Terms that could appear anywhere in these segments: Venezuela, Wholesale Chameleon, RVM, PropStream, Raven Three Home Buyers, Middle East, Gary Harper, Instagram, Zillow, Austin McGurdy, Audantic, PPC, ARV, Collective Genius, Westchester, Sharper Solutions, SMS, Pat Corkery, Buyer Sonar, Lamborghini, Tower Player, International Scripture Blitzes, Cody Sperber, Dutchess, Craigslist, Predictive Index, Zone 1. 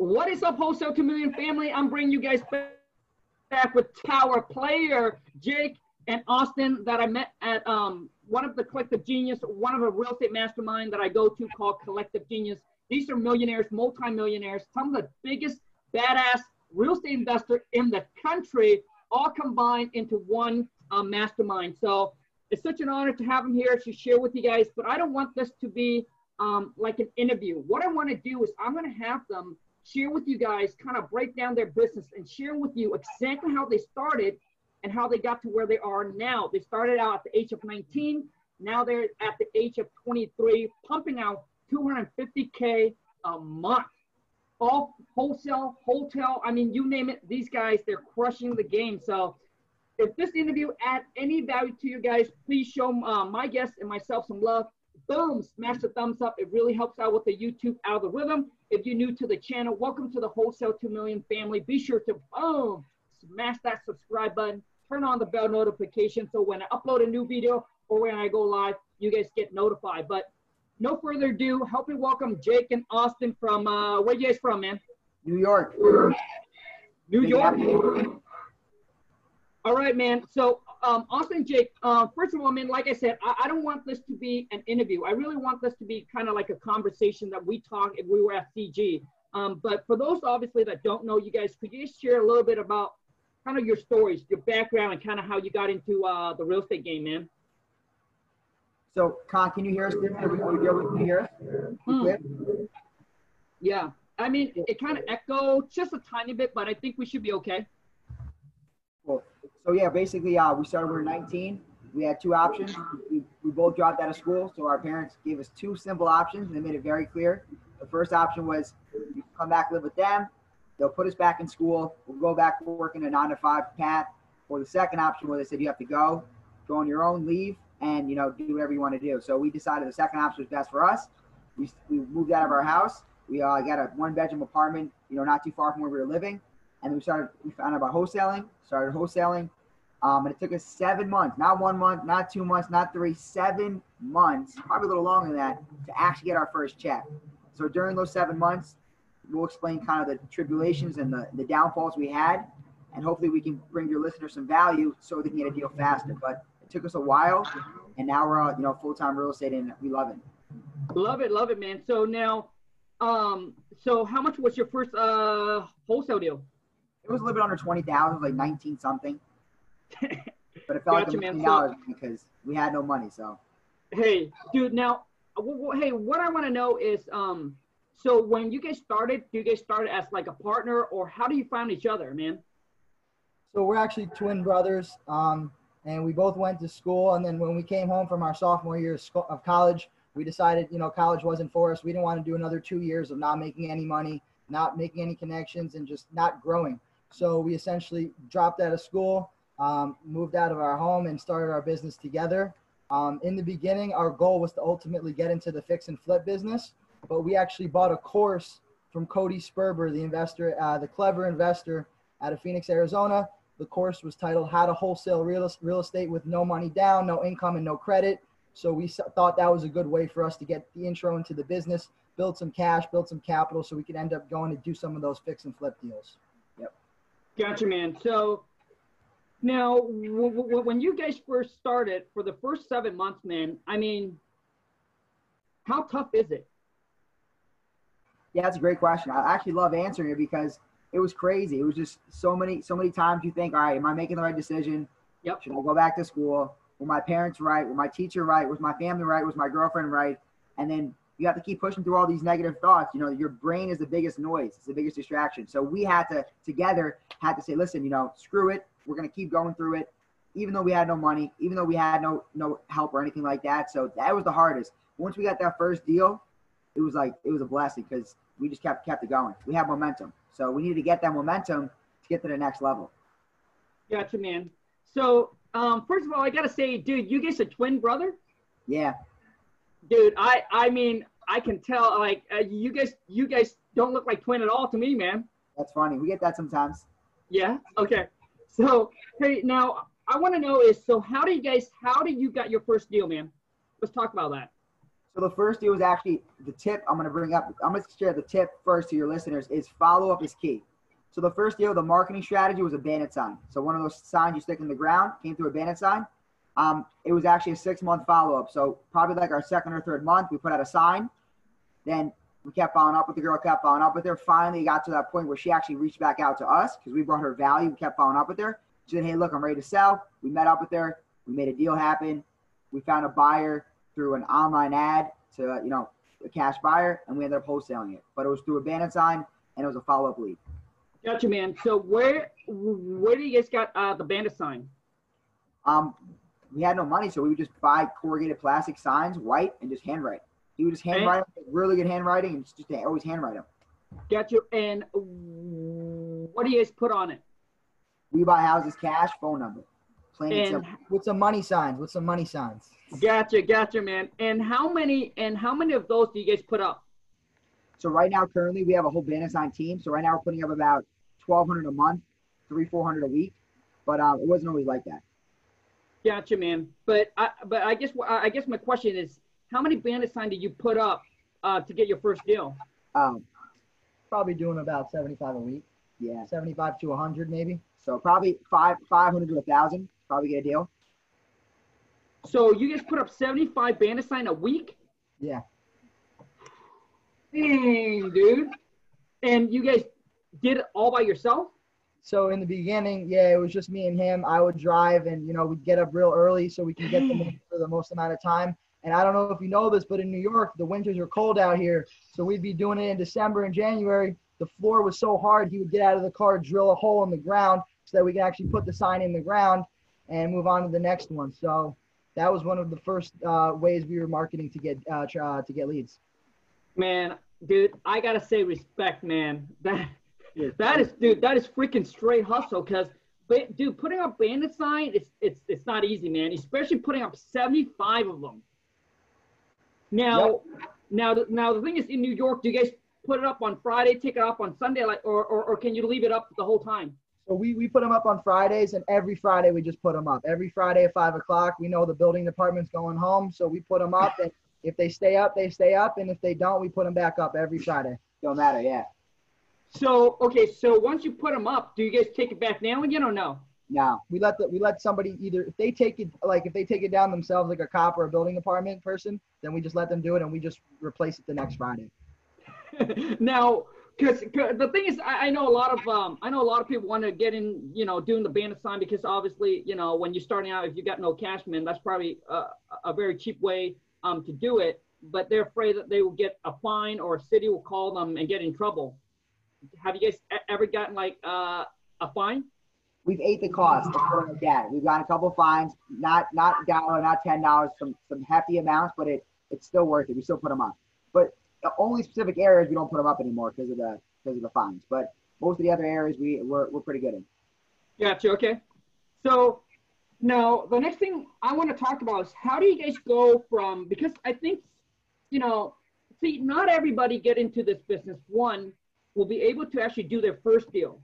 What is up, Wholesale Chameleon family? I'm bringing you guys back with Tower Player, Jake and Austin that I met at one of the Collective Genius, one of a real estate mastermind that I go to called Collective Genius. These are millionaires, multi-millionaires, some of the biggest badass real estate investor in the country, all combined into one mastermind. So it's such an honor to have him here to share with you guys, but I don't want this to be like an interview. What I want to do is I'm going to have them share with you guys, kind of break down their business and share with you exactly how they started and how they got to where they are now. They started out at the age of 19. Now they're at the age of 23, pumping out $250K a month. All wholesale, hotel, I mean, you name it, these guys, they're crushing the game. So if this interview adds any value to you guys, please show my guests and myself some love. Boom, smash the thumbs up. It really helps out with the YouTube algorithm. If you're new to the channel, welcome to the Wholesale 2 Million family. Be sure to, boom, smash that subscribe button. Turn on the bell notification so when I upload a new video or when I go live, you guys get notified. But no further ado, help me welcome Jake and Austin from, where you guys from, man? New York. New York? All right, man. So, Austin, Jake, first of all, man, like I said, I don't want this to be an interview. I really want this to be kind of like a conversation that we talk if we were at CG. But for those, obviously, that don't know you guys, could you share a little bit about kind of your stories, your background, and kind of how you got into the real estate game, man? So, Con, can you hear us? Yeah, I mean, it kind of echoed just a tiny bit, but I think we should be okay. Cool. So, yeah, basically, we started when we were 19. We had two options. We both dropped out of school, so our parents gave us two simple options, and they made it very clear. The first option was you come back, live with them. They'll put us back in school. We'll go back working a 9-to-5 path. Or the second option was they said you have to go on your own, leave, and, you know, do whatever you want to do. So we decided the second option was best for us. We moved out of our house. We got a one-bedroom apartment, you know, not too far from where we were living. And we found out about wholesaling, started wholesaling. And it took us 7 months, not 1 month, not 2 months, not three, 7 months, probably a little longer than that, to actually get our first check. So during those 7 months, we'll explain kind of the tribulations and the downfalls we had. And hopefully we can bring your listeners some value so they can get a deal faster. But took us a while, and now we're all, you know, full-time real estate, and we love it. Love it, man. So now, so how much was your first wholesale deal? It was a little bit under 20,000, like 19 something. But it felt like $1 million because we had no money. So, hey, dude. Now, hey, what I want to know is, so when you guys started, do you guys start as like a partner, or how do you find each other, man? So we're actually twin brothers. And we both went to school, and then when we came home from our sophomore year of college, we decided, you know, college wasn't for us. We didn't want to do another 2 years of not making any money, not making any connections, and just not growing. So we essentially dropped out of school, moved out of our home, and started our business together. In the beginning, our goal was to ultimately get into the fix and flip business, but we actually bought a course from Cody Sperber, the investor, the clever investor out of Phoenix, Arizona. The course was titled How to Wholesale Real Estate with No Money Down, No Income, and No Credit. So we thought that was a good way for us to get the intro into the business, build some cash, build some capital, so we could end up going to do some of those fix and flip deals. Yep. Gotcha, man. So now when you guys first started for the first 7 months, man, I mean, how tough is it? Yeah, that's a great question. I actually love answering it because it was crazy. It was just so many times you think, all right, am I making the right decision? Yep. Should I go back to school? Were my parents right? Were my teacher right? Was my family right? Was my girlfriend right? And then you have to keep pushing through all these negative thoughts. You know, your brain is the biggest noise. It's the biggest distraction. So we had to, together, had to say, listen, you know, screw it. We're going to keep going through it, even though we had no money, even though we had no help or anything like that. So that was the hardest. Once we got that first deal, it was like, it was a blessing because we just kept it going. We had momentum. So we needed to get that momentum to get to the next level. Gotcha, man. So first of all, I got to say, dude, you guys a twin brother? Yeah. Dude, I mean, I can tell, like, you guys don't look like twin at all to me, man. That's funny. We get that sometimes. Yeah? Okay. So, hey, now I want to know is, so how do you got your first deal, man? Let's talk about that. So the first deal is actually the tip I'm going to bring up. I'm going to share the tip first to your listeners is follow-up is key. So the first deal, the marketing strategy was a bandit sign. So one of those signs you stick in the ground, came through a bandit sign. It was actually a 6-month follow-up. So probably like our second or third month, we put out a sign. Then we kept following up with the girl, kept following up with her. Finally got to that point where she actually reached back out to us because we brought her value. We kept following up with her. She said, hey, look, I'm ready to sell. We met up with her. We made a deal happen. We found a buyer through an online ad to, a cash buyer, and we ended up wholesaling it. But it was through a bandit sign, and it was a follow-up lead. Gotcha, man. So where do you guys got the bandit sign? We had no money, so we would just buy corrugated plastic signs, white, and just handwrite. He would just handwrite them, really good handwriting, and just always handwrite them. Gotcha. And what do you guys put on it? We buy houses, cash, phone number. Plain and simple. With some money signs. With some money signs. Gotcha, man. And how many of those do you guys put up? So right now, currently, we have a whole bandit sign team. So right now, we're putting up about 1,200 a month, 300-400 a week. But it wasn't always like that. Gotcha, man. But I guess my question is, how many bandit signs did you put up to get your first deal? Probably doing about 75 a week. Yeah, 75 to 100 maybe. So probably 500 to 1,000. Probably get a deal. So you guys put up 75 bandit sign a week? Yeah. Dang, dude. And you guys did it all by yourself? So in the beginning, yeah, it was just me and him. I would drive and, we'd get up real early so we could get them for the most amount of time. And I don't know if you know this, but in New York, the winters are cold out here. So we'd be doing it in December and January. The floor was so hard, he would get out of the car, drill a hole in the ground so that we could actually put the sign in the ground and move on to the next one. So that was one of the first ways we were marketing to get leads. Man, dude, I got to say respect, man. That is freaking straight hustle, because, dude, putting up bandit sign, it's not easy, man, especially putting up 75 of them. Now the thing is, in New York, do you guys put it up on Friday, take it up on Sunday, or can you leave it up the whole time? So we put them up on Fridays, and every Friday we just put them up. Every Friday at 5 o'clock, we know the building department's going home, so we put them up, and if they stay up, they stay up, and if they don't, we put them back up every Friday. Don't matter, yeah. So, okay, so once you put them up, do you guys take it back now again or no? No. We let somebody either, if they take it down themselves, like a cop or a building department person, then we just let them do it and we just replace it the next Friday. Now, because the thing is, I know a lot of people want to get in, doing the bandit sign, because obviously, when you're starting out, if you got no cash, man, that's probably a very cheap way to do it, but they're afraid that they will get a fine or a city will call them and get in trouble. Have you guys ever gotten like a fine? We've ate the cost. We've gotten a couple fines, not $1, not $10, some hefty amounts, but it's still worth it. We still put them up. But the only specific areas we don't put them up anymore because of the fines. But most of the other areas we're pretty good in. Gotcha. Okay. So now the next thing I want to talk about is, how do you guys go from, because I think not everybody get into this business. One, will be able to actually do their first deal.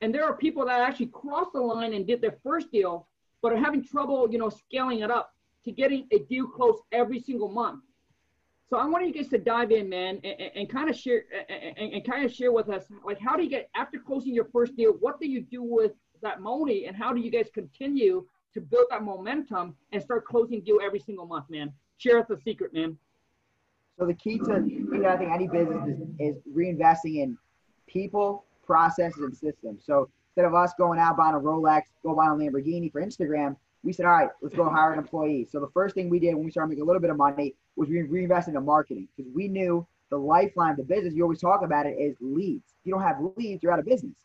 And there are people that actually cross the line and did their first deal, but are having trouble, scaling it up to getting a deal closed every single month. So I want you guys to dive in, man, and kind of share with us, like, how do you get, after closing your first deal, what do you do with that money, and how do you guys continue to build that momentum and start closing deal every single month, man? Share us the secret, man. So the key to, I think, any business is reinvesting in people, processes, and systems. So instead of us going out buying a Rolex, go buy a Lamborghini for Instagram, we said, all right, let's go hire an employee. So the first thing we did when we started making a little bit of money was we reinvested in marketing, because we knew the lifeline of the business, you always talk about it, is leads. If you don't have leads, you're out of business.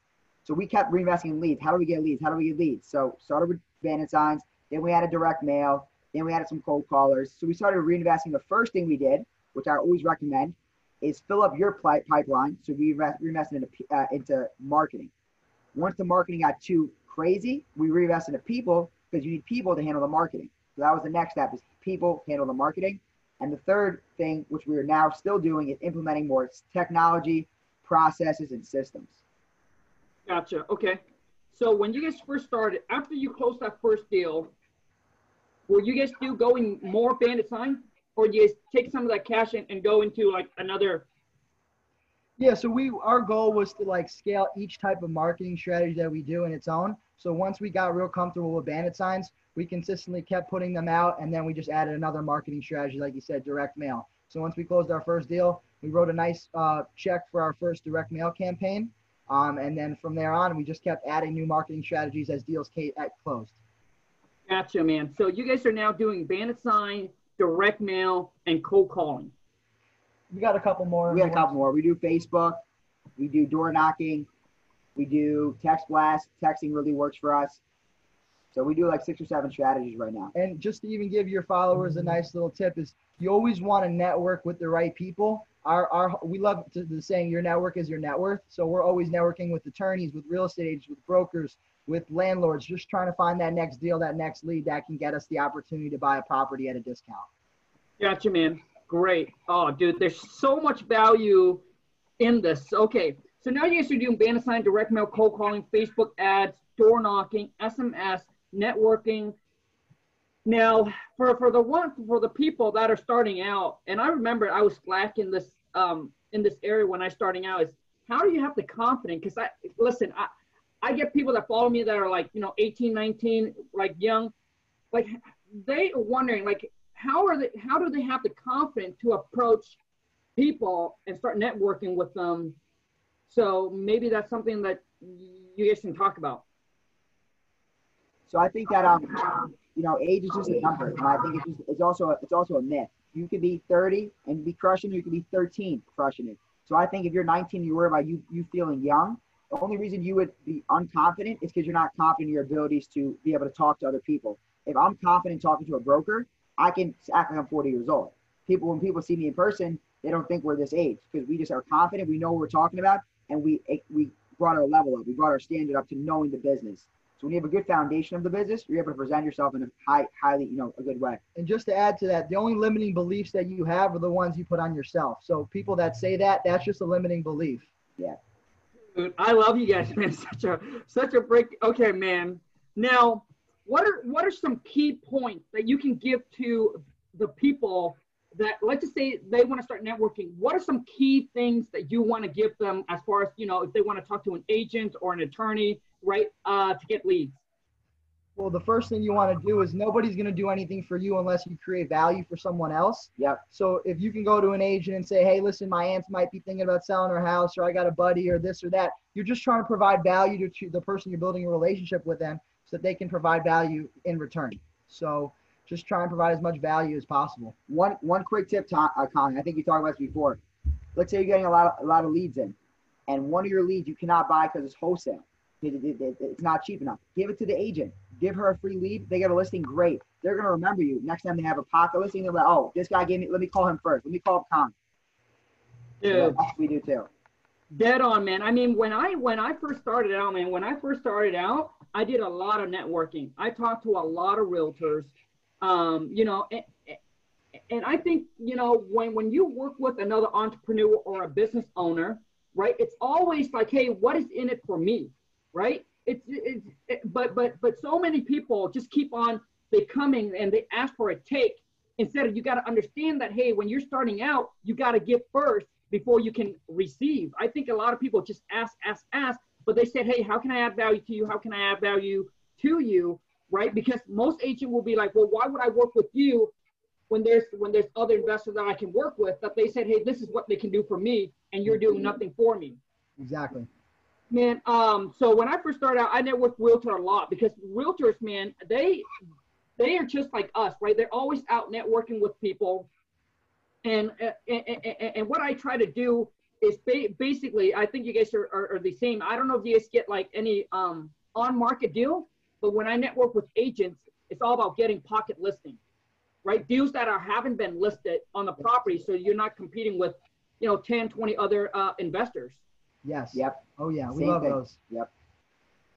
So we kept reinvesting in leads. How do we get leads? How do we get leads? So started with bandit signs, then we added direct mail, then we added some cold callers. So we started reinvesting. The first thing we did, which I always recommend, is fill up your pipeline. So we reinvest into marketing. Once the marketing got too crazy, we reinvest into people, because you need people to handle the marketing. So that was the next step, is people handle the marketing. And the third thing, which we are now still doing, is implementing more technology, processes, and systems. Gotcha. Okay. So when you guys first started, after you closed that first deal, were you guys still going more bandit sign? or do you take some of that cash and go into like another? Yeah, so our goal was to like scale each type of marketing strategy that we do in its own. So once we got real comfortable with bandit signs, we consistently kept putting them out, and then we just added another marketing strategy, like you said, direct mail. So once we closed our first deal, we wrote a nice check for our first direct mail campaign, and then from there on, we just kept adding new marketing strategies as deals closed. Gotcha, man. So you guys are now doing bandit sign, direct mail, and cold calling. We got a couple more. We got a couple more. We do Facebook. We do door knocking. We do text blast. Texting really works for us. So we do like 6 or 7 strategies right now. And just to even give your followers a nice little tip is you always want to network with the right people. We love the saying, your network is your net worth. So we're always networking with attorneys, with real estate agents, with brokers, with landlords, just trying to find that next deal, that next lead that can get us the opportunity to buy a property at a discount. Gotcha, man. Great. Oh, dude, there's so much value in this. Okay, so now you guys are doing bandit sign, direct mail, cold calling, Facebook ads, door knocking, SMS, networking. Now, for the people that are starting out, and I remember I was slacking this in this area when I starting out. Is how do you have the confidence? Because I get people that follow me that are like 18, 19, like young, like they are wondering like. How do they have the confidence to approach people and start networking with them? So maybe that's something that you guys can talk about. So I think that age is just a number, and I think it's also a myth. You could be 30 and be crushing it. You could be 13 crushing it. So I think if you're 19, you worry about you feeling young. The only reason you would be unconfident is because you're not confident in your abilities to be able to talk to other people. If I'm confident talking to a broker, I can act like I'm 40 years old. When people see me in person, they don't think we're this age because we just are confident. We know what we're talking about, and we brought our level up. We brought our standard up to knowing the business. So when you have a good foundation of the business, you're able to present yourself in a highly, a good way. And just to add to that, the only limiting beliefs that you have are the ones you put on yourself. So people that say that, that's just a limiting belief. Yeah. Dude, I love you guys, man. Such a break. Okay, man. Now, What are some key points that you can give to the people that, let's just say they want to start networking? What are some key things that you want to give them as far as, if they want to talk to an agent or an attorney, right, to get leads? Well, the first thing you want to do is nobody's going to do anything for you unless you create value for someone else. Yep. So if you can go to an agent and say, hey, listen, my aunt might be thinking about selling her house, or I got a buddy, or this or that, you're just trying to provide value to the person you're building a relationship with them, so that they can provide value in return. So just try and provide as much value as possible. One quick tip, Colin, I think you talked about this before. Let's say you're getting a lot of leads in, and one of your leads you cannot buy because it's wholesale. It's not cheap enough. Give it to the agent. Give her a free lead. They get a listing, great. They're gonna remember you. Next time they have a pocket listing, they're like, oh, this guy gave me, let me call him first. Let me call up Colin. Yeah, so we do too. Dead on, man. I mean, when I first started out, man, I did a lot of networking. I talked to a lot of realtors, and I think, when you work with another entrepreneur or a business owner, right, it's always like, hey, what is in it for me, right? But so many people just keep on, they coming and they ask for a take instead of, you got to understand that, hey, when you're starting out, you got to give first before you can receive. I think a lot of people just ask, but they said, hey, how can I add value to you? How can I add value to you, right? Because most agent will be like, well, why would I work with you when there's other investors that I can work with that they said, hey, this is what they can do for me, and you're doing nothing for me. Exactly. Man, so when I first started out, I networked realtor a lot because realtors, man, they are just like us, right? They're always out networking with people. And what I try to do is basically, I think you guys are the same. I don't know if you guys get like any on-market deal, but when I network with agents, it's all about getting pocket listings, right? Deals that haven't been listed on the property, so you're not competing with, 10, 20 other investors. Yes. Yep. Oh yeah, we love those. Yep.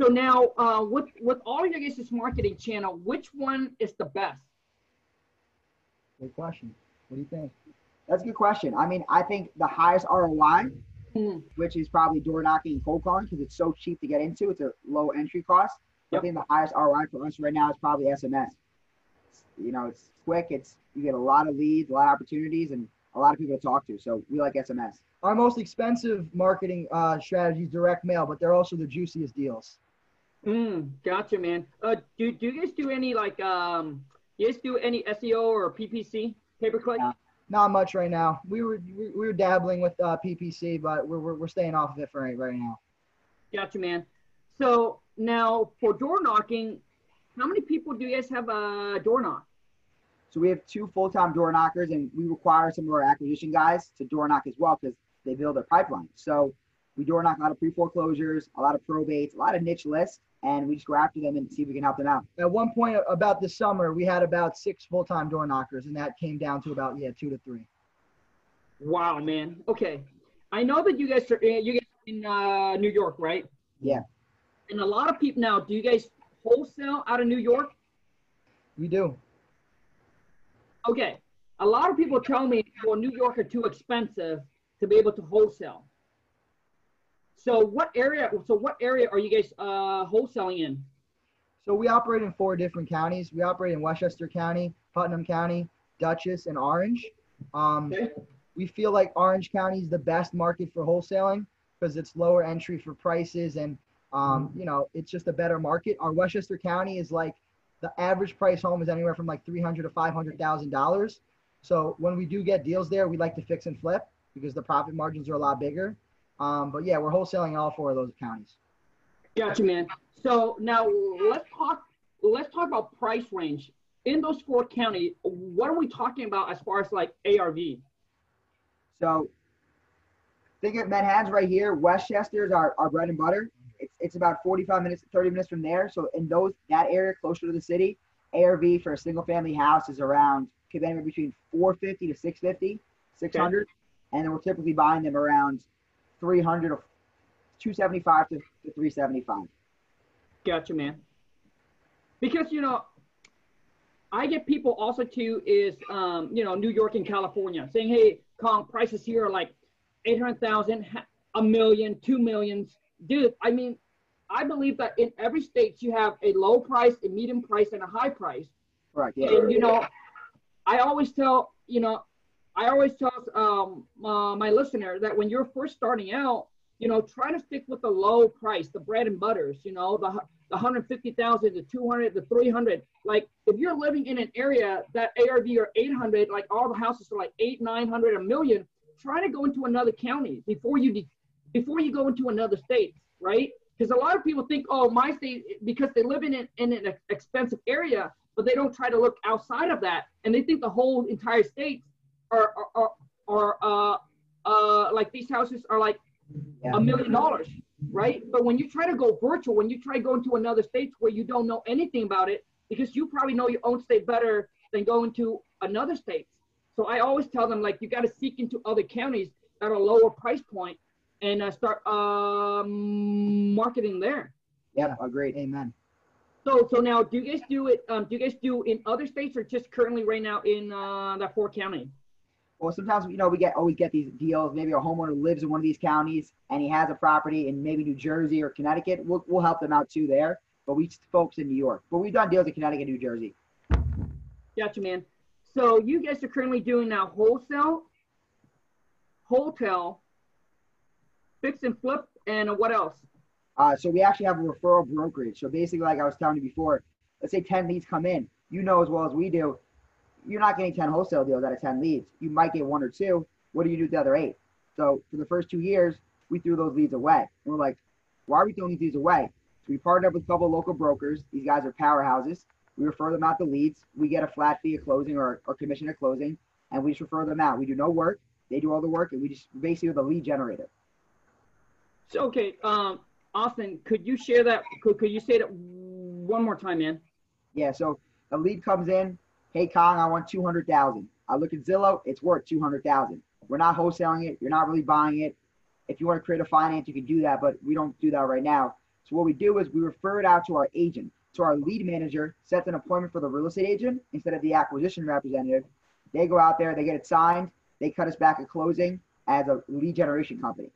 So now, with all your guys' marketing channel, which one is the best? Good question. What do you think? That's a good question. I mean, I think the highest ROI, which is probably door knocking and cold calling, because it's so cheap to get into. It's a low entry cost. Yep. I think the highest ROI for us right now is probably SMS. It's, you know, it's quick. It's, you get a lot of leads, a lot of opportunities, and a lot of people to talk to. So we like SMS. Our most expensive marketing strategy is direct mail, but they're also the juiciest deals. Gotcha, man. Do you guys do any like you guys do any SEO or PPC, pay-per-click? Not much right now. We were dabbling with PPC, but we're staying off of it for right now. Gotcha, man. So now for door knocking, how many people do you guys have door knock? So we have 2 full-time door knockers, and we require some of our acquisition guys to door knock as well because they build their pipeline. So we door knock a lot of pre-foreclosures, a lot of probates, a lot of niche lists, and we just go after them and see if we can help them out. At one point about this summer, we had about 6 full-time door knockers, and that came down to about, 2 to 3. Wow, man. Okay. I know that you guys are in New York, right? Yeah. And a lot of people now, do you guys wholesale out of New York? We do. Okay. A lot of people tell me, well, New York are too expensive to be able to wholesale. So what area are you guys wholesaling in? So we operate in 4 different counties. We operate in Westchester County, Putnam County, Dutchess, and Orange. Okay. We feel like Orange County is the best market for wholesaling because it's lower entry for prices and, you know, it's just a better market. Our Westchester County is like the average price home is anywhere from like $300,000 to $500,000. So when we do get deals there, we like to fix and flip because the profit margins are a lot bigger. But yeah, we're wholesaling in all 4 of those counties. Gotcha, man. So now let's talk about price range in those 4 counties. What are we talking about as far as like ARV? So think of Manhattan's right here. Westchester's our bread and butter. It's about 45 minutes, 30 minutes from there. So in that area closer to the city, ARV for a single family house is around could be anywhere between 450 to 650, 600, and then we're typically buying them around 300 to 275 to 375. Gotcha, man. Because, you know, I get people also too is, you know, New York and California saying, hey, Kong, prices here are like 800,000, $1 million, $2 million. Dude, I mean, I believe that in every state you have a low price, a medium price, and a high price. Right. Yeah. And, you know, I always tell my listener that when you're first starting out, you know, try to stick with the low price, the bread and butters, you know, the 150,000 to 200 to 300. Like if you're living in an area that ARV or 800, like all the houses are like 800, 900, $1 million. Try to go into another county before you go into another state, right? Because a lot of people think, oh, my state, because they live in an expensive area, but they don't try to look outside of that, and they think the whole entire state. Like these houses are like $1 million, right? But when you try to go virtual, when you try going to another state where you don't know anything about it, because you probably know your own state better than going to another state. So I always tell them, like, you got to seek into other counties that are lower price point and start marketing there. Yeah, agreed. Amen. So now, do you guys do it? Do you guys do in other states or just currently right now in that 4 county? Well, sometimes, you know, we always get these deals. Maybe a homeowner lives in one of these counties and he has a property in maybe New Jersey or Connecticut. We'll help them out too there, but we focus in New York. But we've done deals in Connecticut, New Jersey. Gotcha, man. So you guys are currently doing now wholesale, hotel, fix and flip, and what else? So we actually have a referral brokerage. So basically, like I was telling you before, let's say 10 leads come in. You know as well as we do, you're not getting 10 wholesale deals out of 10 leads. You might get 1 or 2. What do you do with the other 8? So for the first 2 years, we threw those leads away. And we're like, why are we throwing these leads away? So we partnered up with a couple of local brokers. These guys are powerhouses. We refer them out the leads. We get a flat fee at closing or commission at closing, and we just refer them out. We do no work. They do all the work, and we just basically are the lead generator. So, okay. Austin, could you share that? Could you say that one more time, man? Yeah. So a lead comes in. Hey, Kong, I want 200,000. I look at Zillow. It's worth 200,000. We're not wholesaling it. You're not really buying it. If you want to create a finance, you can do that, but we don't do that right now. So what we do is we refer it out to our agent. So our lead manager sets an appointment for the real estate agent instead of the acquisition representative. They go out there. They get it signed. They cut us back at closing as a lead generation company.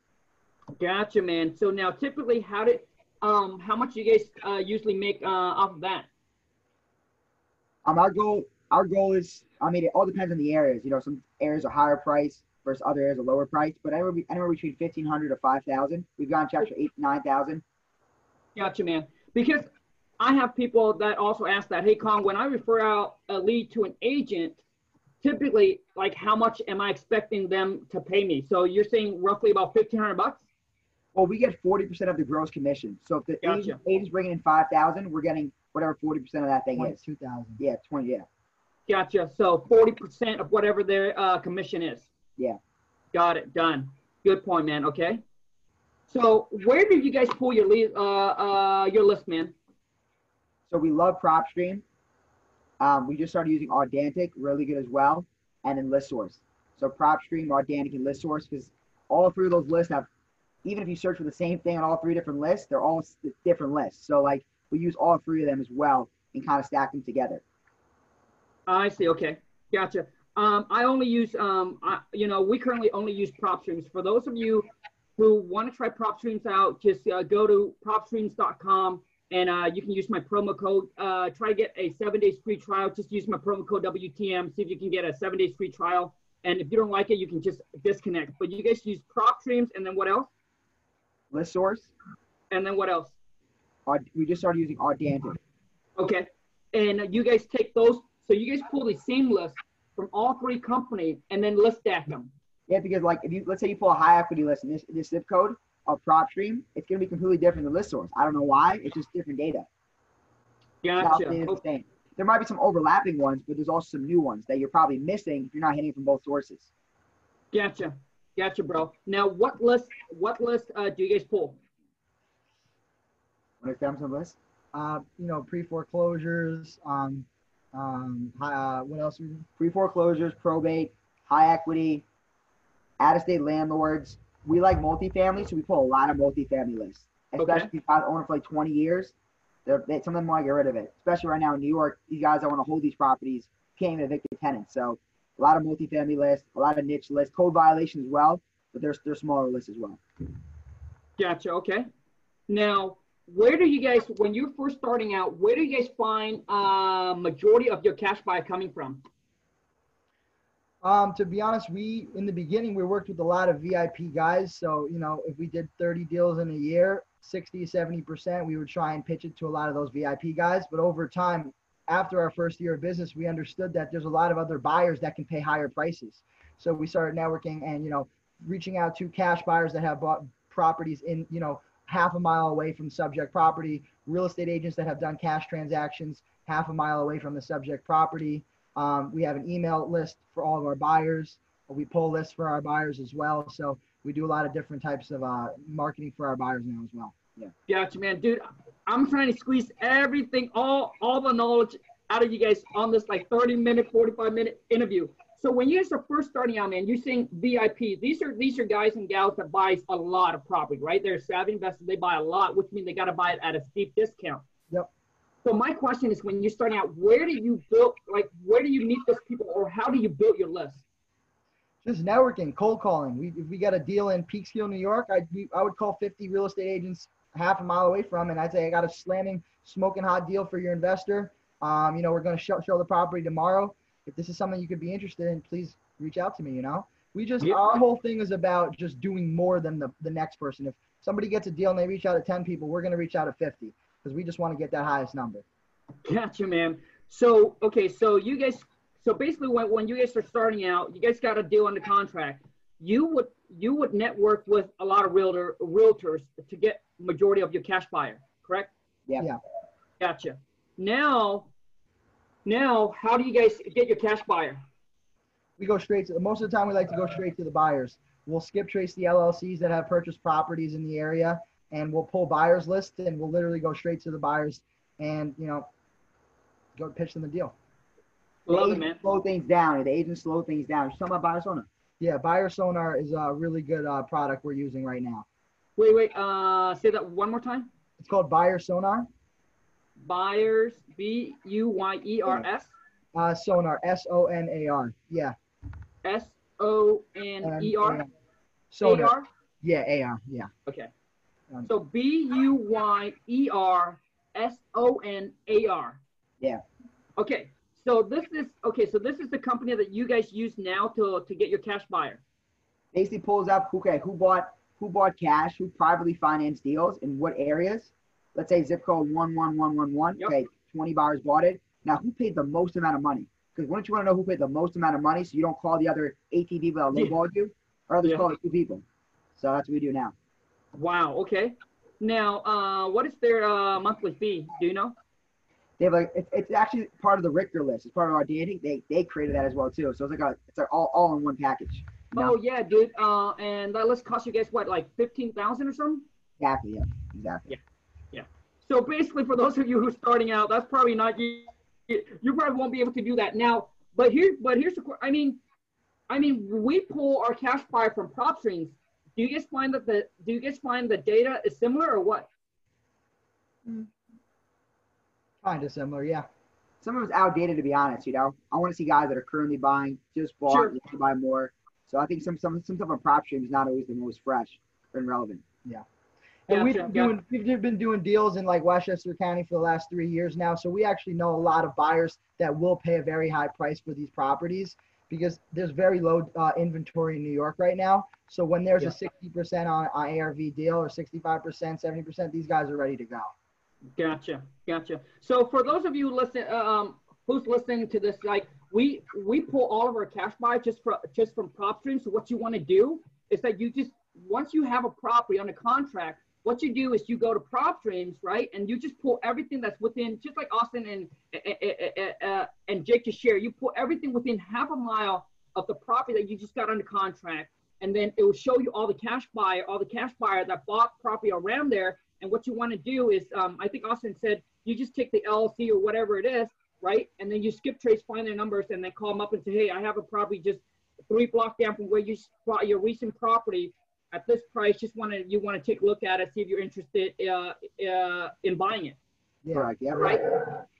Gotcha, man. So now, typically, how much do you guys usually make off of that? Our goal Our goal is, I mean, it all depends on the areas. You know, some areas are higher priced versus other areas are lower priced. But anywhere between 1,500 to 5,000. We've gotten checks for 8,000 to 9,000. Gotcha, man. Because I have people that also ask that, hey, Kong, when I refer out a lead to an agent, typically, like, how much am I expecting them to pay me? So you're saying roughly about 1,500 bucks? Well, we get 40% of the gross commission. So if the agent's bringing in 5,000, we're getting whatever 40% of that thing is. 2,000. Yeah, 20. Yeah. Gotcha. So 40% of whatever their commission is. Yeah. Got it. Done. Good point, man. Okay. So where do you guys pull your list, man? So we love PropStream. We just started using Audantic, really good as well, and then ListSource. So PropStream, Audantic, and ListSource, because all three of those lists have, even if you search for the same thing on all three different lists, they're all different lists. So like we use all three of them as well and kind of stack them together. I see. Okay. Gotcha. I only use, you know, we currently only use PropStreams. For those of you who want to try PropStreams out, just go to PropStreams.com and you can use my promo code. Try to get a 7-day free trial. Just use my promo code WTM. See if you can get a 7-day free trial. And if you don't like it, you can just disconnect. But you guys use PropStreams and then what else? ListSource. And then what else? We just started using Audantic. Okay. And you guys take those. So you guys pull the same list from all three companies and then list stack them. Yeah, because like if you, let's say you pull a high equity list in this zip code of PropStream, it's going to be completely different than ListSource. I don't know why. It's just different data. Gotcha. Okay. There might be some overlapping ones, but there's also some new ones that you're probably missing if you're not hitting from both sources. Gotcha. Gotcha, bro. Now, what list do you guys pull? What are some lists? You know, pre-foreclosures, what else? Pre-foreclosures, probate, high equity, out-of-state landlords. We like multifamily, so we pull a lot of multifamily lists. Especially if I've owned for like 20 years, some of them want to get rid of it. Especially right now in New York, these guys that want to hold these properties can't even evict the tenants. So a lot of multifamily lists, a lot of niche lists, code violations as well, but there's smaller lists as well. Gotcha. Okay. Now, where do you guys, when you're first starting out, where do you guys find majority of your cash buy coming from? To be honest, in the beginning, we worked with a lot of VIP guys. So, you know, if we did 30 deals in a year, 60, 70%, we would try and pitch it to a lot of those VIP guys. But over time, after our first year of business, we understood that there's a lot of other buyers that can pay higher prices. So we started networking and, you know, reaching out to cash buyers that have bought properties in, you know, half a mile away from subject property, real estate agents that have done cash transactions half a mile away from the subject property. We have an email list for all of our buyers. We pull lists for our buyers as well. So we do a lot of different types of marketing for our buyers now as well. Yeah. Gotcha, man. Dude, I'm trying to squeeze everything, all the knowledge out of you guys on this like 30-minute, 45-minute interview. So when you guys are first starting out, man, you're saying VIP. These are guys and gals that buy a lot of property, right? They're savvy investors. They buy a lot, which means they got to buy it at a steep discount. Yep. So my question is, when you're starting out, where do you meet those people, or how do you build your list? Just networking, cold calling. If we got a deal in Peekskill, New York, I would call 50 real estate agents half a mile away from, and I'd say I got a slamming, smoking hot deal for your investor. You know, we're going to show the property tomorrow. If this is something you could be interested in, please reach out to me, you know? Our whole thing is about just doing more than the next person. If somebody gets a deal and they reach out to 10 people, we're going to reach out to 50 because we just want to get that highest number. Gotcha, man. So, okay, so you guys, so basically when you guys are starting out, you guys got a deal on the contract. You would network with a lot of realtors to get majority of your cash buyer, correct? Yeah. Gotcha. Now, how do you guys get your cash buyer? We go straight to, most of the time we like to go straight to the buyers. We'll skip trace the LLCs that have purchased properties in the area, and we'll pull buyers lists, and we'll literally go straight to the buyers and, you know, go pitch them the deal. Love it, man. Slow things down. The agents slow things down. You're talking about Buyer Sonar. Yeah, Buyer Sonar is a really good product we're using right now. Wait, say that one more time. It's called Buyer Sonar. Buyers, Buyers, Sonar, Sonar. Yeah. Sonar. Sonar. AR? Yeah, AR. Yeah. Okay. So Buyersonar. Yeah. Okay. So this is, okay, so this is the company that you guys use now to get your cash buyer. Basically pulls up, okay, who bought cash, who privately financed deals, in what areas. Let's say zip code 11111, yep. Okay, 20 buyers bought it. Now, who paid the most amount of money? Because wouldn't you want to know who paid the most amount of money so you don't call the other 18 people that lowballed you, or others call the 2 people. So that's what we do now. Wow, okay. Now, what is their monthly fee? Do you know? They have like, it's actually part of the Richter list. It's part of Audantic. They created that as well too. So it's like a, it's like all in one package. You know? Oh yeah, dude. And that list cost you guys what, like 15,000 or something? Exactly. Yeah. Exactly. Yeah. Yeah. So basically, for those of you who are starting out, that's probably not you. You probably won't be able to do that now. But here's the. I mean, we pull our cash buyer from PropStream. Do you guys find that the data is similar or what? Kind of similar, yeah. Some of it's outdated, to be honest. You know, I want to see guys that are currently buying, just bought, sure. To buy more. So I think some stuff on PropStream is not always the most fresh and relevant. Yeah. And we've been doing deals in like Westchester County for the last 3 years now. So we actually know a lot of buyers that will pay a very high price for these properties, because there's very low inventory in New York right now. So when there's a 60% on ARV deal, or 65%, 70%, these guys are ready to go. Gotcha, gotcha. So for those of you who's listening to this, like we pull all of our cash buy just from PropStream. So what you want to do is that you just, once you have a property on a contract, what you do is you go to PropStream, right? And you just pull everything that's within, just like Austin and Jake just shared, you pull everything within half a mile of the property that you just got under contract. And then it will show you all the cash buyer that bought property around there. And what you want to do is, I think Austin said, you just take the LLC or whatever it is, right? And then you skip trace, find their numbers, and then call them up and say, hey, I have a property just 3 blocks down from where you bought your recent property at this price. You want to take a look at it, see if you're interested in buying it. Yeah, yeah, right.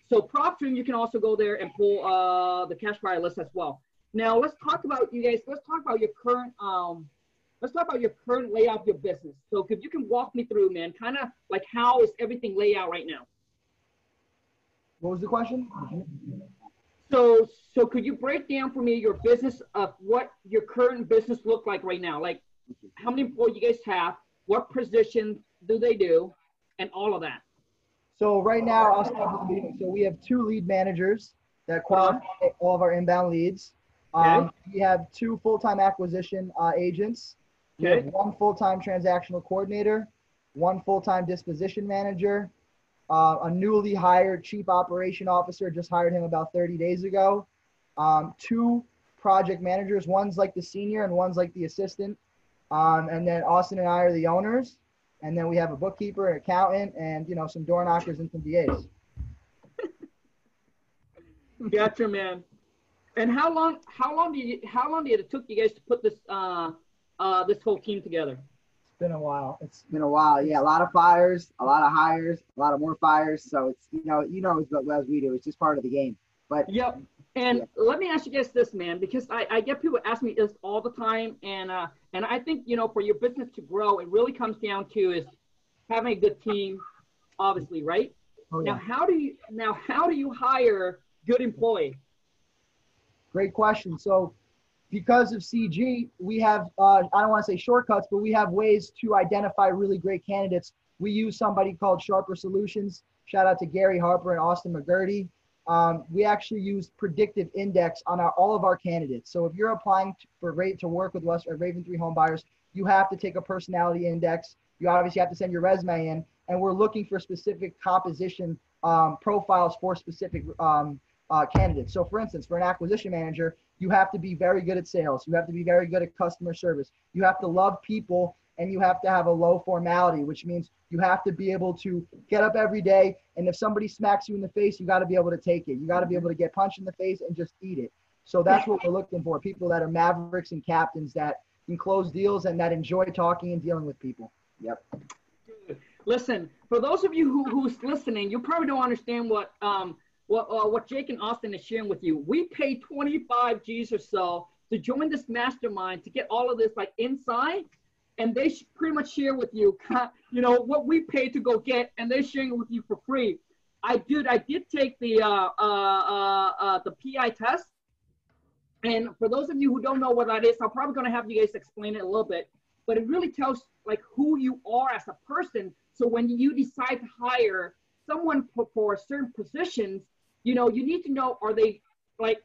So PropStream, you can also go there and pull the cash buyer list as well. Now let's talk about your current layout of your business. So if you can walk me through, man, kind of like how is everything laid out right now? What was the question? So could you break down for me your business of what your current business look like right now? Like how many employees you guys have, what position do they do, and all of that? So right now, I'll start with the meeting. So we have 2 lead managers that qualify all of our inbound leads. Okay. We have 2 full-time acquisition agents. Okay. We have 1 full-time transactional coordinator, 1 full-time disposition manager, a newly hired chief operation officer, just hired him about 30 days ago, 2 project managers, one's like the senior and one's like the assistant, and then Austin and I are the owners, and then we have a bookkeeper, an accountant, and, you know, some door knockers and some DAs. Gotcha, man. And how long did it took you guys to put this this whole team together? It's been a while. Yeah, a lot of fires, a lot of hires, a lot of more fires. So it's you know as we do, it's just part of the game. But yep. And let me ask you guys this, man, because I get people ask me this all the time, and I think for your business to grow, it really comes down to is having a good team, obviously, right? Oh, yeah. Now how do you hire good employees? Great question. So because of CG, we have, I don't want to say shortcuts, but we have ways to identify really great candidates. We use somebody called Sharper Solutions. Shout out to Gary Harper and Austin McGurdy. We actually use Predictive Index on all of our candidates. So if you're applying to work with us at Raven Three Home Buyers, you have to take a personality index. You obviously have to send your resume in, and we're looking for specific composition profiles for specific candidates. So for instance, for an acquisition manager, you have to be very good at sales. You have to be very good at customer service. You have to love people, and you have to have a low formality, which means you have to be able to get up every day. And if somebody smacks you in the face, you got to be able to take it. You got to be able to get punched in the face and just eat it. So that's what we're looking for. People that are mavericks and captains that can close deals and that enjoy talking and dealing with people. Yep. Listen, for those of you who's listening, you probably don't understand what Jake and Austin is sharing with you. We pay $25,000 or so to join this mastermind to get all of this like inside, and they pretty much share with you, what we pay to go get, and they're sharing it with you for free. I did take the PI test. And for those of you who don't know what that is, I'm probably going to have you guys explain it a little bit, but it really tells like who you are as a person. So when you decide to hire someone for certain positions, you know, you need to know, are they like,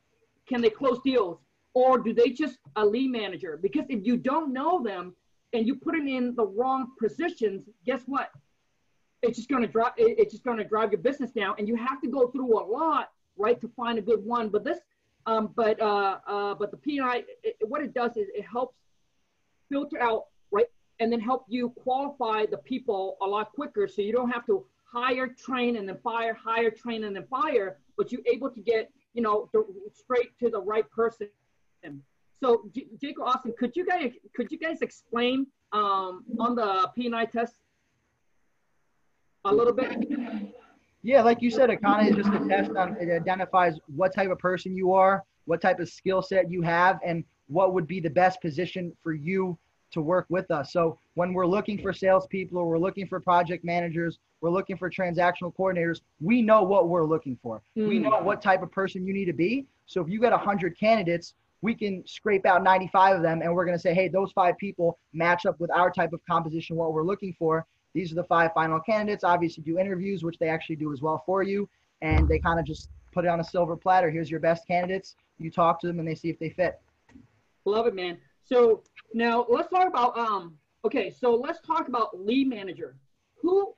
can they close deals, or do they just a lead manager? Because if you don't know them and you put it in the wrong positions, guess what? It's just going to drop. It's just going to drive your business down, and you have to go through a lot, right, to find a good one. But this, but the P&I, what it does is it helps filter out, right, and then help you qualify the people a lot quicker, so you don't have to hire, train, and then fire, hire, train, and then fire. But you're able to get, you know, straight to the right person. So Jake or Austin, could you guys explain on the P&I test a little bit? Yeah, like you said, it kind of is just a test on, it identifies what type of person you are, what type of skill set you have, and what would be the best position for you to work with us. So when we're looking for salespeople, or we're looking for project managers, we're looking for transactional coordinators, we know what we're looking for. Mm. We know what type of person you need to be. So if you got 100 candidates, we can scrape out 95 of them, and we're going to say, hey, those 5 people match up with our type of composition, what we're looking for. These are the 5 final candidates. Obviously do interviews, which they actually do as well for you. And they kind of just put it on a silver platter. Here's your best candidates. You talk to them and they see if they fit. Love it, man. So now let's talk about, okay, so let's talk about lead manager. Who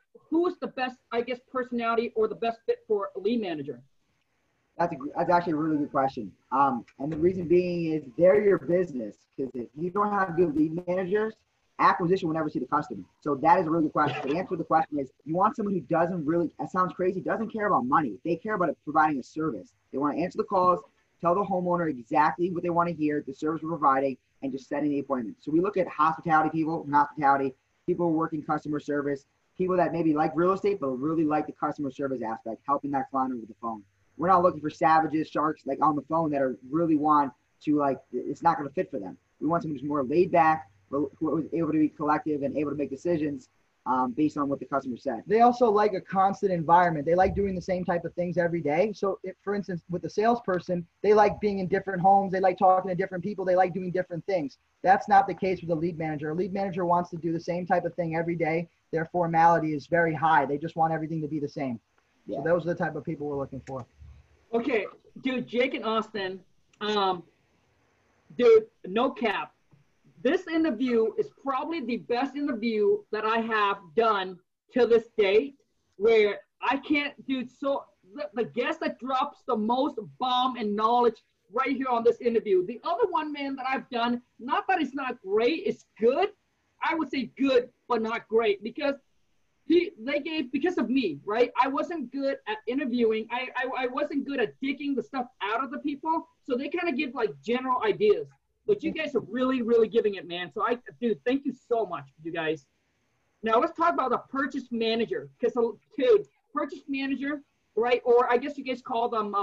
is the best, I guess, personality or the best fit for a lead manager? That's actually a really good question. And the reason being is they're your business, because if you don't have good lead managers, acquisition will never see the customer. So that is a really good question. So the answer to the question is, you want someone who doesn't really, that sounds crazy, doesn't care about money. They care about providing a service. They want to answer the calls, tell the homeowner exactly what they want to hear, the service we're providing, and just setting the appointment. So we look at hospitality people, hospitality, people who work in customer service, people that maybe like real estate, but really like the customer service aspect, helping that client over the phone. We're not looking for savages, sharks, like on the phone that are really want to like, it's not going to fit for them. We want someone who's more laid back, who was able to be collective and able to make decisions based on what the customer said. They also like a constant environment. They like doing the same type of things every day. So if, for instance, with the salesperson, they like being in different homes. They like talking to different people. They like doing different things. That's not the case with a lead manager. A lead manager wants to do the same type of thing every day. Their formality is very high. They just want everything to be the same. Yeah. So those are the type of people we're looking for. Okay, dude, Jake and Austin, dude, no cap. This interview is probably the best interview that I have done to this date, where I can't do so. The guest that drops the most bomb and knowledge right here on this interview. The other one, man, that I've done, not that it's not great, it's good. I would say good, but not great, because they gave, because of me, right? I wasn't good at interviewing. I wasn't good at digging the stuff out of the people. So they kind of give like general ideas. But you guys are really, really giving it, man. So, dude, thank you so much, you guys. Now, let's talk about the purchase manager. Because, dude, purchase manager, right? Or I guess you guys call them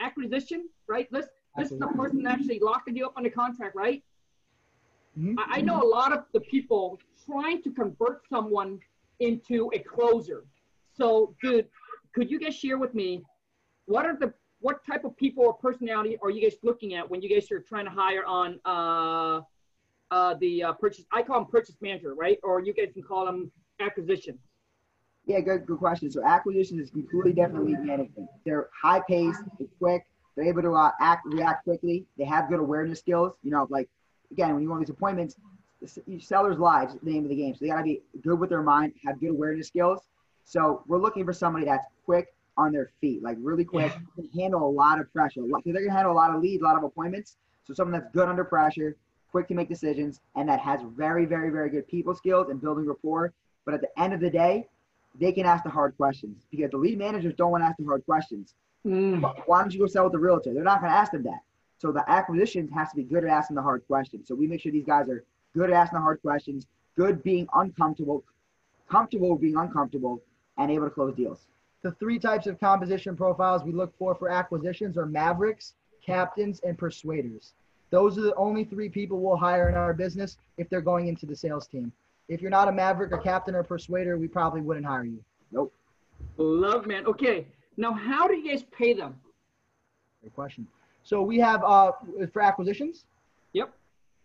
acquisition, right? This is the person that actually locked the deal up on the contract, right? Mm-hmm. I know a lot of the people trying to convert someone into a closer. So, dude, could you guys share with me what type of people or personality are you guys looking at when you guys are trying to hire on the purchase? I call them purchase manager, right? Or you guys can call them acquisition. Yeah, good question. So acquisition is completely different lead management. They're high paced, they're quick, they're able to react quickly. They have good awareness skills. You know, like, again, when you want these appointments, sellers' lives is the name of the game. So they got to be good with their mind, have good awareness skills. So we're looking for somebody that's quick, on their feet, like really quick, can handle a lot of pressure. They're going to handle a lot of leads, a lot of appointments. So someone that's good under pressure, quick to make decisions, and that has very, very, very good people skills and building rapport. But at the end of the day, they can ask the hard questions, because the lead managers don't want to ask the hard questions. Mm. Why don't you go sell with the realtor? They're not going to ask them that. So the acquisitions has to be good at asking the hard questions. So we make sure these guys are good at asking the hard questions, good being uncomfortable, comfortable being uncomfortable, and able to close deals. The 3 types of composition profiles we look for acquisitions are mavericks, captains, and persuaders. Those are the only 3 people we'll hire in our business if they're going into the sales team. If you're not a maverick, a captain, or persuader, we probably wouldn't hire you. Nope. Love, man. Okay. Now, how do you guys pay them? Great question. So we have, for acquisitions. Yep.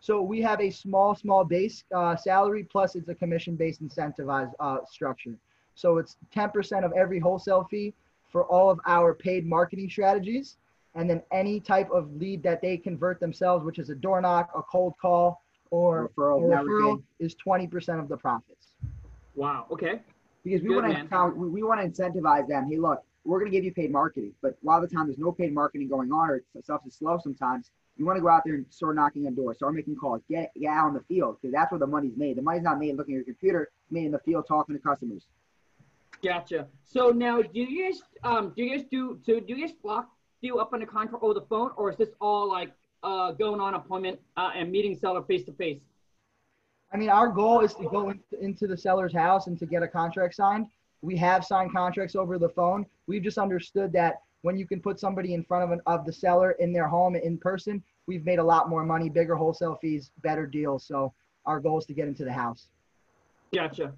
So we have a small base salary, plus it's a commission-based incentivized structure. So it's 10% of every wholesale fee for all of our paid marketing strategies. And then any type of lead that they convert themselves, which is a door knock, a cold call, or referral is 20% of the profits. Wow. Okay. Because we want to incentivize them. Hey, look, we're going to give you paid marketing, but a lot of the time there's no paid marketing going on, or stuff is slow sometimes. You want to go out there and start knocking on doors, start making calls, get out on the field, because that's where the money's made. The money's not made looking at your computer, it's made in the field talking to customers. Gotcha. So now, do you guys block you up on the contract over the phone, or is this all like going on appointment and meeting seller face to face? I mean, our goal is to go into the seller's house and to get a contract signed. We have signed contracts over the phone. We've just understood that when you can put somebody in front of the seller in their home in person, we've made a lot more money, bigger wholesale fees, better deals. So our goal is to get into the house. Gotcha.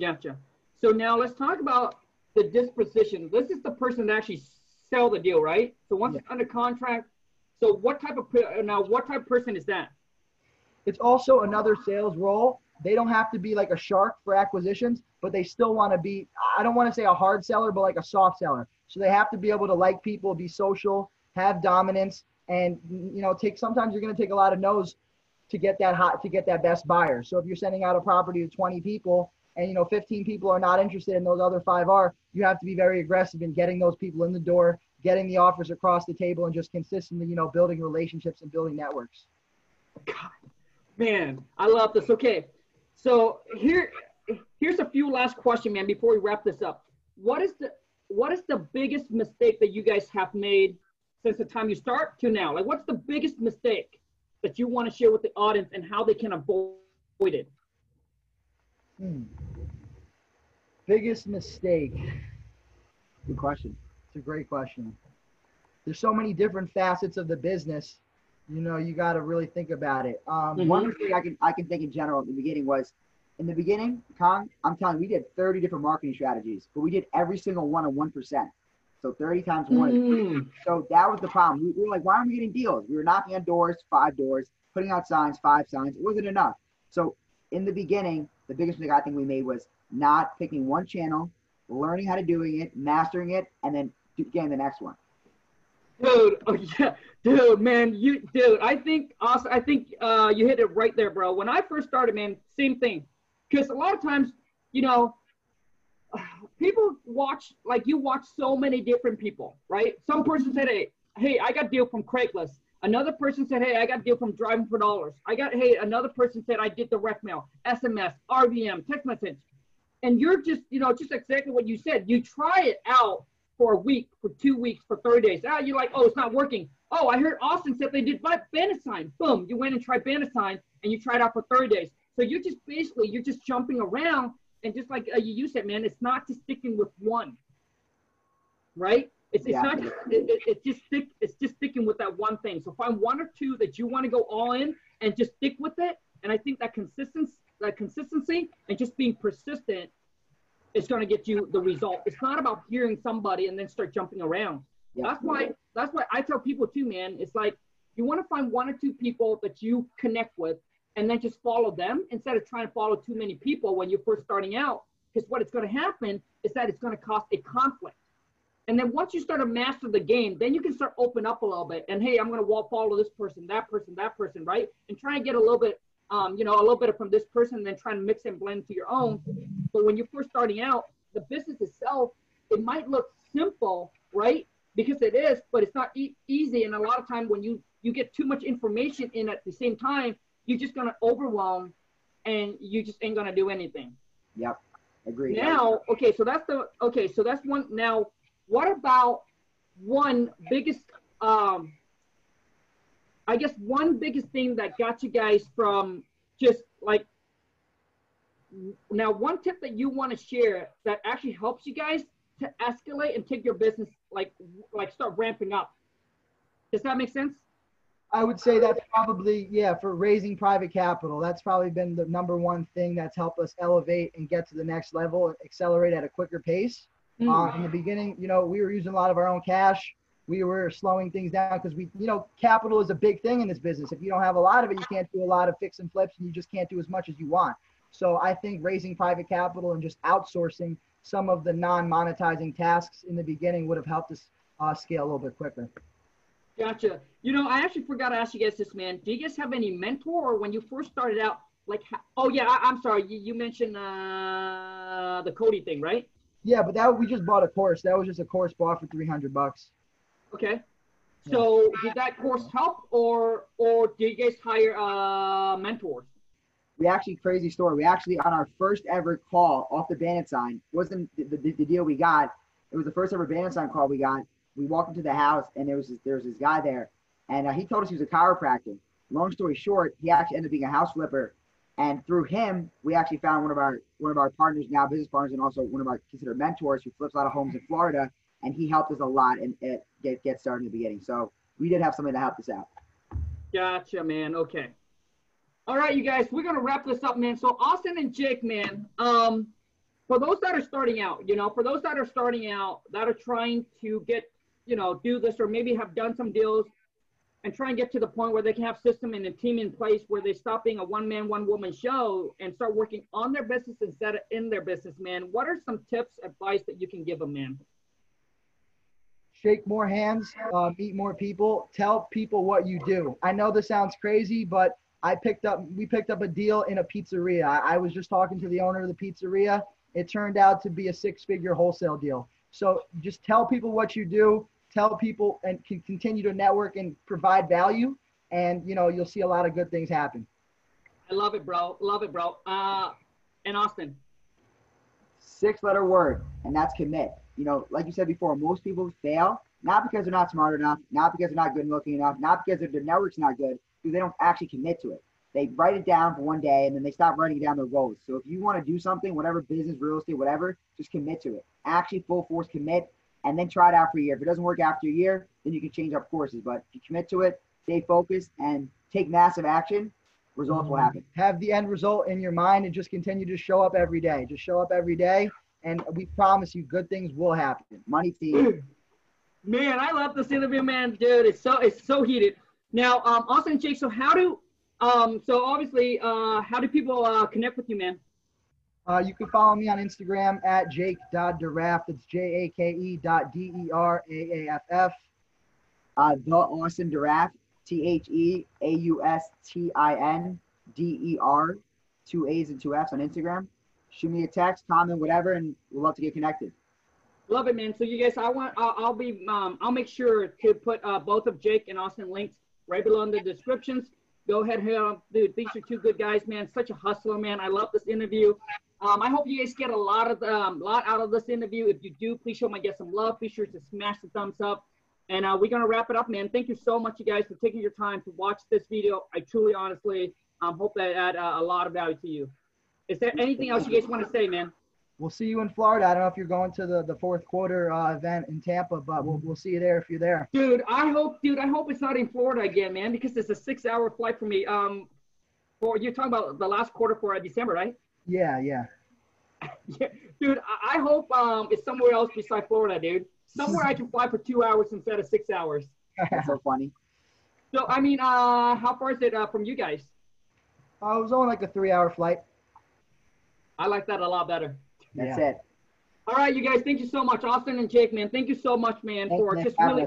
Gotcha. So now let's talk about the disposition. This is the person that actually sell the deal, right? So once it's under contract, so what type of person is that? It's also another sales role. They don't have to be like a shark for acquisitions, but they still want to be, I don't want to say a hard seller, but like a soft seller. So they have to be able to like people, be social, have dominance, and you know, sometimes you're going to take a lot of no's to get that best buyer. So if you're sending out a property to 20 people and you know 15 people are not interested and those other 5 are, you have to be very aggressive in getting those people in the door, getting the offers across the table, and just consistently, you know, building relationships and building networks. God, man, I love this. Okay, so here's a few last questions, man, before we wrap this up. What is the biggest mistake that you guys have made since the time you start to now? Like, what's the biggest mistake that you want to share with the audience and how they can avoid it? Biggest mistake. Good question. It's a great question. There's so many different facets of the business. You know, you got to really think about it. One thing I can think in general at the beginning was, in the beginning, I'm telling you, we did 30 different marketing strategies, but we did every single one at 1%. So 30 times one. So that was the problem. We were like, why aren't we getting deals? We were knocking on doors, 5 doors, putting out signs, 5 signs. It wasn't enough. So in the beginning, the biggest mistake I think we made was not picking one channel, learning how to do it, mastering it, and then getting the next one. Dude, oh yeah, dude, man, I think you hit it right there, bro. When I first started, man, same thing. Because a lot of times, you know, people watch, like you watch so many different people, right? Some person said, hey, I got a deal from Craigslist. Another person said, hey, I got a deal from driving for dollars. Hey, another person said, I did direct mail, SMS, RVM, text message. And you're just, you know, just exactly what you said. You try it out for a week, for 2 weeks, for 30 days. Ah, you're like, oh, it's not working. Oh, I heard Austin said they did Bannatyne. Boom, you went and tried Bannatyne, and you tried out for 30 days. So you're just basically, you're just jumping around. And just like you said, man, it's not just sticking with one, right? It's just sticking with that one thing. So find one or two that you want to go all in and just stick with it. And I think that consistency and just being persistent is going to get you the result. It's not about hearing somebody and then start jumping around. Yeah. That's why I tell people too, man, it's like you want to find one or two people that you connect with and then just follow them instead of trying to follow too many people when you're first starting out. Because what it's going to happen is that it's going to cause a conflict. And then once you start to master the game, then you can start open up a little bit. And hey, I'm going to follow this person, that person, that person, right? And try and get a little bit, you know, a little bit from this person, and then try and mix and blend to your own. But when you're first starting out, the business itself, it might look simple, right? Because it is, but it's not easy. And a lot of time when you get too much information in at the same time, you're just going to overwhelm, and you just ain't going to do anything. Yep, agreed. Now, okay, so that's one. Now, what about one biggest thing that got you guys from just like, now one tip that you want to share that actually helps you guys to escalate and take your business, like start ramping up. Does that make sense? I would say that's probably, yeah, for raising private capital, that's probably been the number one thing that's helped us elevate and get to the next level and accelerate at a quicker pace. In the beginning, you know, we were using a lot of our own cash. We were slowing things down because we, you know, capital is a big thing in this business. If you don't have a lot of it, you can't do a lot of fix and flips, and you just can't do as much as you want. So I think raising private capital and just outsourcing some of the non-monetizing tasks in the beginning would have helped us scale a little bit quicker. Gotcha. You know, I actually forgot to ask you guys this, man. Do you guys have any mentor, or when you first started out, like, oh yeah, I'm sorry. You mentioned the Cody thing, right? Yeah, but that we just bought a course. That was just a course bought for $300. Okay. So did that course help, or did you guys hire mentors? We actually, crazy story. We actually, on our first ever call off the bandit sign, wasn't the deal we got. It was the first ever bandit sign call we got. We walked into the house, and there was this guy there, and he told us he was a chiropractor. Long story short, he actually ended up being a house flipper, and through him, we actually found one of our partners, now business partners, and also one of our considered mentors who flips a lot of homes in Florida, and he helped us a lot and get started in the beginning. So we did have somebody to help us out. Gotcha, man. Okay. All right, you guys, we're gonna wrap this up, man. So Austin and Jake, man, for those that are starting out, you know, for those that are starting out that are trying to get, you know, do this, or maybe have done some deals and try and get to the point where they can have system and a team in place where they stop being a one-man, one-woman show and start working on their business instead of in their business, man. What are some tips, advice that you can give them, man? Shake more hands, meet more people, tell people what you do. I know this sounds crazy, but we picked up a deal in a pizzeria. I was just talking to the owner of the pizzeria. It turned out to be a six-figure wholesale deal. So just tell people what you do, tell people, and continue to network and provide value. And, you know, you'll see a lot of good things happen. I love it, bro. Love it, bro. And Austin. 6-letter word, and that's commit. You know, like you said before, most people fail, not because they're not smart enough, not because they're not good looking enough, not because their network's not good, because they don't actually commit to it. They write it down for one day, and then they stop writing down their goals. So if you want to do something, whatever business, real estate, whatever, just commit to it. Actually full force commit, and then try it out for a year. If it doesn't work after a year, then you can change up courses. But if you commit to it, stay focused, and take massive action, results will happen. Have the end result in your mind, and just continue to show up every day. Just show up every day, and we promise you good things will happen. Money team. Man, I love this interview, man. Dude, it's so heated. Now, Austin and Jake, so how do... how do people connect with you, man? You can follow me on Instagram at jake.deraff. That's jake.deraff. The Austin Deraff, theaustin der, 2 A's and 2 F's on Instagram. Shoot me a text, comment, whatever, and we'd love to get connected. Love it, man. So you guys, I'll make sure to put both of Jake and Austin links right below in the descriptions. Go ahead, dude. These are two good guys, man. Such a hustler, man. I love this interview. I hope you guys get a lot out of this interview. If you do, please show my guests some love. Be sure to smash the thumbs up. And we're going to wrap it up, man. Thank you so much, you guys, for taking your time to watch this video. I truly, honestly, hope that add a lot of value to you. Is there anything else you guys want to say, man? We'll see you in Florida. I don't know if you're going to the fourth quarter event in Tampa, but we'll see you there if you're there. Dude, I hope it's not in Florida again, man, because it's a 6-hour flight for me. You're talking about the last quarter for December, right? Yeah. Yeah. Dude, I hope it's somewhere else besides Florida, dude. Somewhere I can fly for 2 hours instead of 6 hours. That's so funny. So, I mean, how far is it from you guys? It was only like a 3-hour flight. I like that a lot better. That's it. All right, you guys. Thank you so much, Austin and Jake, man. Thank you so much, man, for just really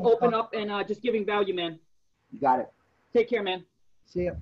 open up and just giving value, man. You got it. Take care, man. See you.